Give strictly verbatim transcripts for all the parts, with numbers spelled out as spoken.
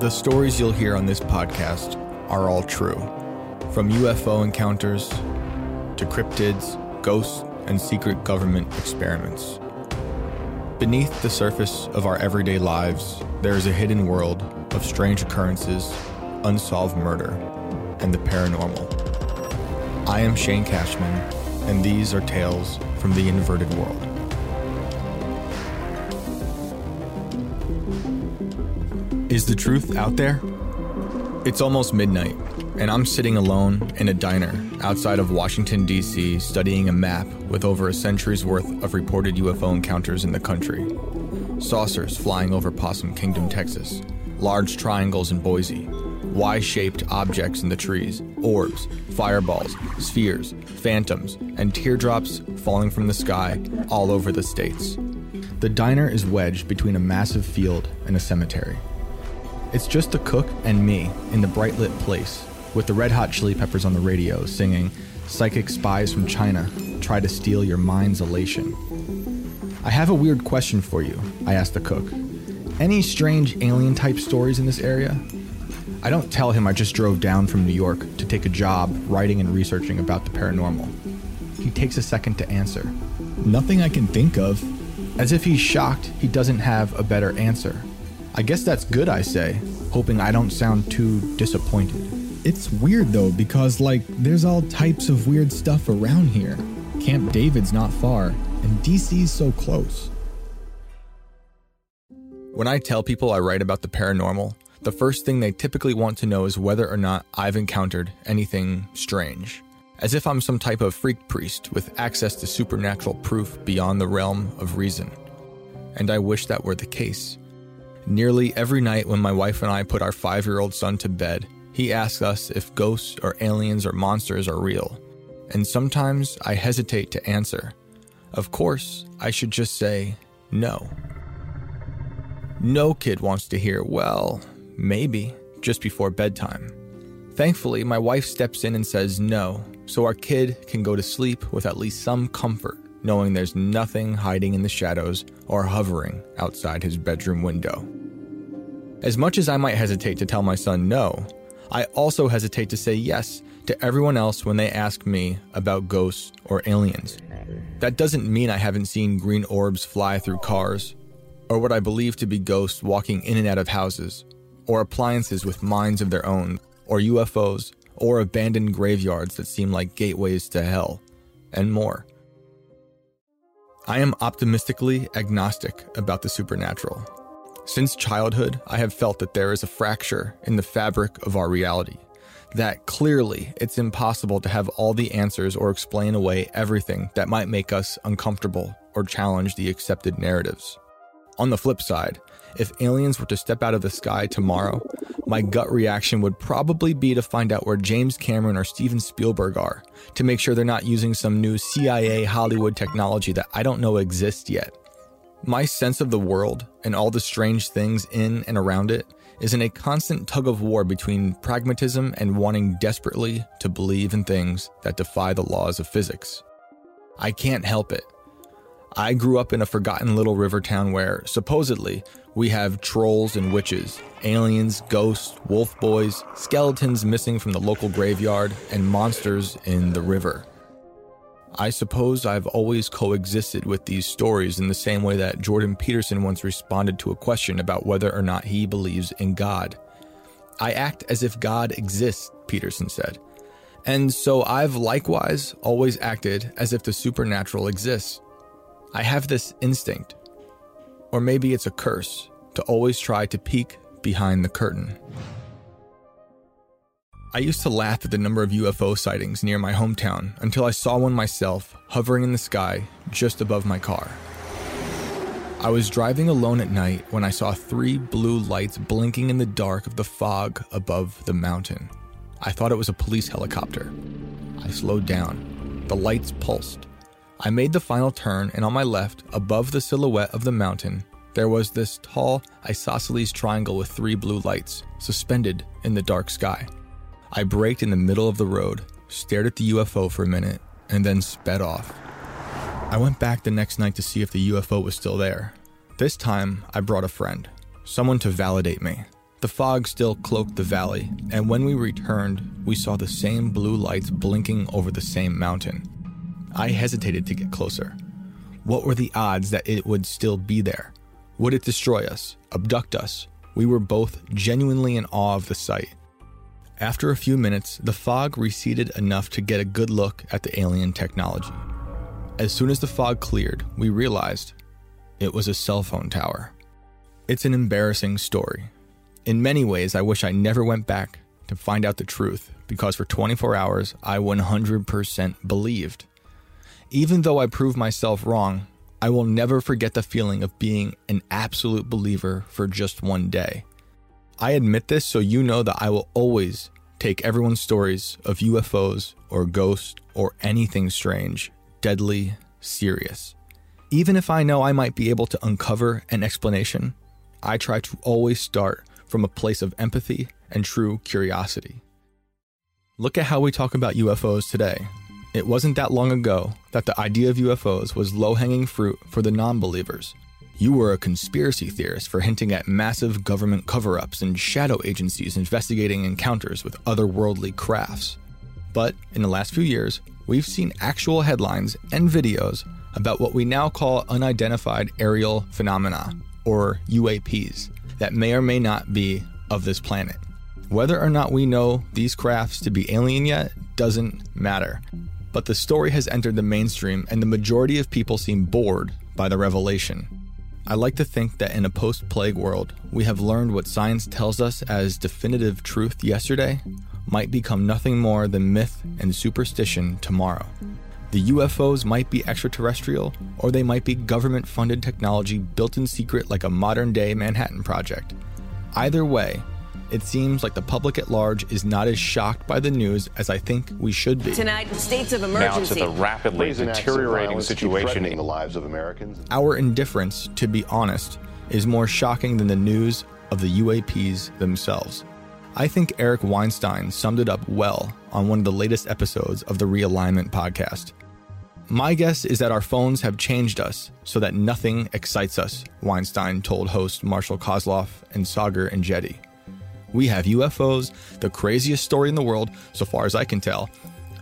The stories you'll hear on this podcast are all true. From U F O encounters to cryptids, ghosts, and secret government experiments. Beneath the surface of our everyday lives, there is a hidden world of strange occurrences, unsolved murder, and the paranormal. I am Shane Cashman, and these are tales from the inverted world. Is the truth out there? It's almost midnight, and I'm sitting alone in a diner outside of Washington, D C, studying a map with over a century's worth of reported U F O encounters in the country. Saucers flying over Possum Kingdom, Texas, large triangles in Boise, Y-shaped objects in the trees, orbs, fireballs, spheres, phantoms, and teardrops falling from the sky all over the states. The diner is wedged between a massive field and a cemetery. It's just the cook and me in the bright-lit place, with the Red Hot Chili Peppers on the radio singing, "Psychic spies from China try to steal your mind's elation." "I have a weird question for you," I asked the cook. "Any strange alien-type stories in this area?" I don't tell him I just drove down from New York to take a job writing and researching about the paranormal. He takes a second to answer. "Nothing I can think of," as if he's shocked he doesn't have a better answer. "I guess that's good," I say, hoping I don't sound too disappointed. "It's weird though, because like, there's all types of weird stuff around here. Camp David's not far, and D C's so close." When I tell people I write about the paranormal, the first thing they typically want to know is whether or not I've encountered anything strange. As if I'm some type of freak priest with access to supernatural proof beyond the realm of reason. And I wish that were the case. Nearly every night when my wife and I put our five-year-old son to bed, he asks us if ghosts or aliens or monsters are real. And sometimes I hesitate to answer. Of course, I should just say no. No kid wants to hear, "Well, maybe," just before bedtime. Thankfully, my wife steps in and says no, so our kid can go to sleep with at least some comfort, knowing there's nothing hiding in the shadows or hovering outside his bedroom window. As much as I might hesitate to tell my son no, I also hesitate to say yes to everyone else when they ask me about ghosts or aliens. That doesn't mean I haven't seen green orbs fly through cars, or what I believe to be ghosts walking in and out of houses, or appliances with minds of their own, or U F Os, or abandoned graveyards that seem like gateways to hell, and more. I am optimistically agnostic about the supernatural. Since childhood, I have felt that there is a fracture in the fabric of our reality, that clearly it's impossible to have all the answers or explain away everything that might make us uncomfortable or challenge the accepted narratives. On the flip side, if aliens were to step out of the sky tomorrow, my gut reaction would probably be to find out where James Cameron or Steven Spielberg are, to make sure they're not using some new C I A Hollywood technology that I don't know exists yet. My sense of the world and all the strange things in and around it is in a constant tug of war between pragmatism and wanting desperately to believe in things that defy the laws of physics. I can't help it. I grew up in a forgotten little river town where, supposedly, we have trolls and witches, aliens, ghosts, wolf boys, skeletons missing from the local graveyard, and monsters in the river. I suppose I've always coexisted with these stories in the same way that Jordan Peterson once responded to a question about whether or not he believes in God. "I act as if God exists," Peterson said. And so I've likewise always acted as if the supernatural exists. I have this instinct, or maybe it's a curse, to always try to peek behind the curtain. I used to laugh at the number of U F O sightings near my hometown until I saw one myself hovering in the sky just above my car. I was driving alone at night when I saw three blue lights blinking in the dark of the fog above the mountain. I thought it was a police helicopter. I slowed down. The lights pulsed. I made the final turn, and on my left, above the silhouette of the mountain, there was this tall isosceles triangle with three blue lights, suspended in the dark sky. I braked in the middle of the road, stared at the U F O for a minute, and then sped off. I went back the next night to see if the U F O was still there. This time, I brought a friend, someone to validate me. The fog still cloaked the valley, and when we returned, we saw the same blue lights blinking over the same mountain. I hesitated to get closer. What were the odds that it would still be there? Would it destroy us? Abduct us? We were both genuinely in awe of the sight. After a few minutes, the fog receded enough to get a good look at the alien technology. As soon as the fog cleared, we realized it was a cell phone tower. It's an embarrassing story. In many ways, I wish I never went back to find out the truth, because for twenty-four hours, I one hundred percent believed. Even though I proved myself wrong, I will never forget the feeling of being an absolute believer for just one day. I admit this so you know that I will always take everyone's stories of U F Os or ghosts or anything strange, deadly serious. Even if I know I might be able to uncover an explanation, I try to always start from a place of empathy and true curiosity. Look at how we talk about U F Os today. It wasn't that long ago that the idea of U F Os was low-hanging fruit for the non-believers. You were a conspiracy theorist for hinting at massive government cover-ups and shadow agencies investigating encounters with otherworldly crafts. But in the last few years, we've seen actual headlines and videos about what we now call unidentified aerial phenomena, or U A Ps, that may or may not be of this planet. Whether or not we know these crafts to be alien yet doesn't matter. But the story has entered the mainstream, and the majority of people seem bored by the revelation. I like to think that in a post-plague world, we have learned what science tells us as definitive truth yesterday might become nothing more than myth and superstition tomorrow. The U F Os might be extraterrestrial, or they might be government-funded technology built in secret like a modern-day Manhattan Project. Either way, it seems like the public at large is not as shocked by the news as I think we should be. Tonight, states of emergency. Now to the rapidly deteriorating situation in the lives of Americans. Our indifference, to be honest, is more shocking than the news of the U A Ps themselves. I think Eric Weinstein summed it up well on one of the latest episodes of the Realignment podcast. My guess is that our phones have changed us so that nothing excites us, Weinstein told host Marshall Kozloff and Sagar and Jetty. We have U F Os, the craziest story in the world, so far as I can tell.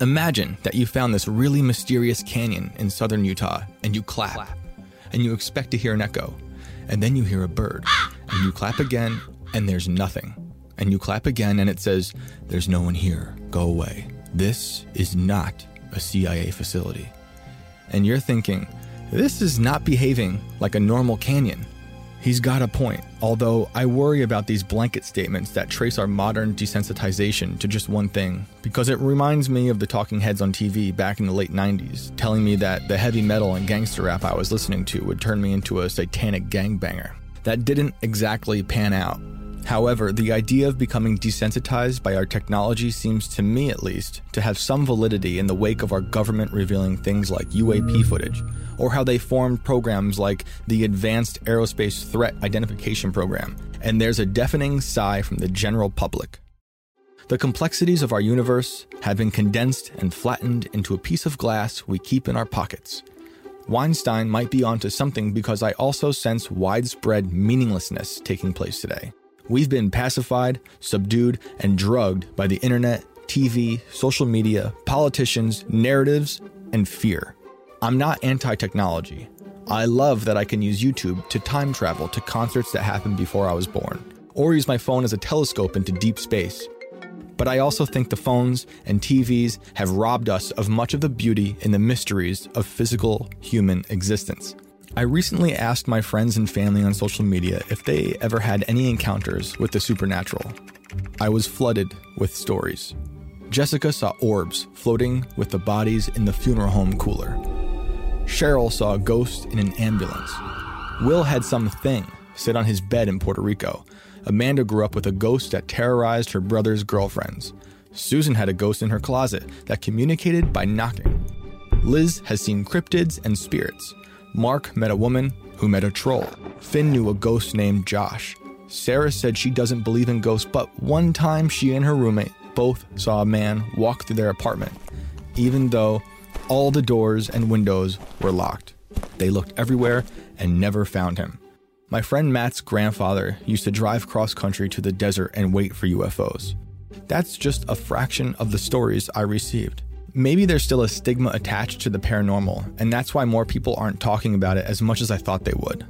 Imagine that you found this really mysterious canyon in southern Utah, and you clap, clap, and you expect to hear an echo. And then you hear a bird, and you clap again, and there's nothing. And you clap again, and it says, "There's no one here. Go away. This is not a C I A facility." And you're thinking, this is not behaving like a normal canyon. He's got a point, although I worry about these blanket statements that trace our modern desensitization to just one thing, because it reminds me of the talking heads on T V back in the late nineties, telling me that the heavy metal and gangster rap I was listening to would turn me into a satanic gangbanger. That didn't exactly pan out. However, the idea of becoming desensitized by our technology seems, to me at least, to have some validity in the wake of our government revealing things like U A P footage, or how they formed programs like the Advanced Aerospace Threat Identification Program, and there's a deafening sigh from the general public. The complexities of our universe have been condensed and flattened into a piece of glass we keep in our pockets. Weinstein might be onto something, because I also sense widespread meaninglessness taking place today. We've been pacified, subdued, and drugged by the internet, T V, social media, politicians, narratives, and fear. I'm not anti-technology. I love that I can use YouTube to time travel to concerts that happened before I was born, or use my phone as a telescope into deep space. But I also think the phones and T Vs have robbed us of much of the beauty and the mysteries of physical human existence. I recently asked my friends and family on social media if they ever had any encounters with the supernatural. I was flooded with stories. Jessica saw orbs floating with the bodies in the funeral home cooler. Cheryl saw a ghost in an ambulance. Will had something sit on his bed in Puerto Rico. Amanda grew up with a ghost that terrorized her brother's girlfriends. Susan had a ghost in her closet that communicated by knocking. Liz has seen cryptids and spirits. Mark met a woman who met a troll. Finn knew a ghost named Josh. Sarah said she doesn't believe in ghosts, but one time she and her roommate both saw a man walk through their apartment, even though all the doors and windows were locked. They looked everywhere and never found him. My friend Matt's grandfather used to drive cross-country to the desert and wait for U F Os. That's just a fraction of the stories I received. Maybe there's still a stigma attached to the paranormal, and that's why more people aren't talking about it as much as I thought they would.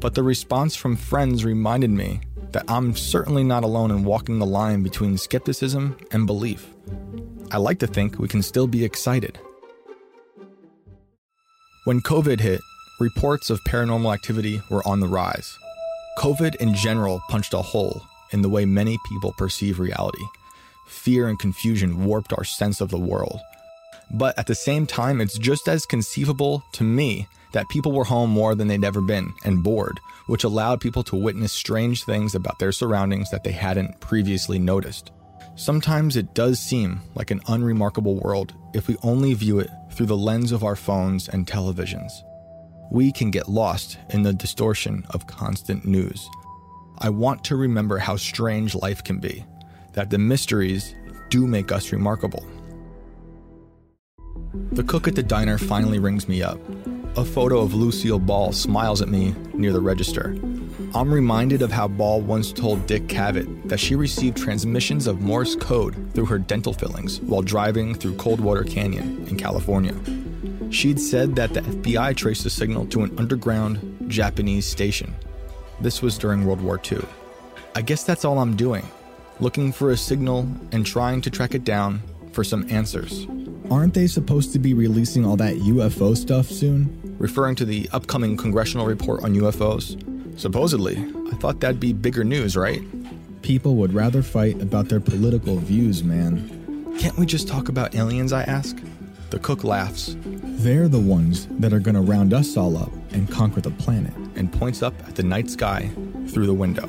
But the response from friends reminded me that I'm certainly not alone in walking the line between skepticism and belief. I like to think we can still be excited. When COVID hit, reports of paranormal activity were on the rise. COVID in general punched a hole in the way many people perceive reality. Fear and confusion warped our sense of the world. But at the same time, it's just as conceivable to me that people were home more than they'd ever been and bored, which allowed people to witness strange things about their surroundings that they hadn't previously noticed. Sometimes it does seem like an unremarkable world if we only view it through the lens of our phones and televisions. We can get lost in the distortion of constant news. I want to remember how strange life can be, that the mysteries do make us remarkable. The cook at the diner finally rings me up. A photo of Lucille Ball smiles at me near the register. I'm reminded of how Ball once told Dick Cavett that she received transmissions of Morse code through her dental fillings while driving through Coldwater Canyon in California. She'd said that the F B I traced the signal to an underground Japanese station. This was during World War Two. I guess that's all I'm doing, looking for a signal and trying to track it down for some answers. Aren't they supposed to be releasing all that U F O stuff soon? Referring to the upcoming congressional report on U F Os? Supposedly. I thought that'd be bigger news, right? People would rather fight about their political views, man. Can't we just talk about aliens, I ask? The cook laughs. They're the ones that are going to round us all up and conquer the planet. And points up at the night sky through the window.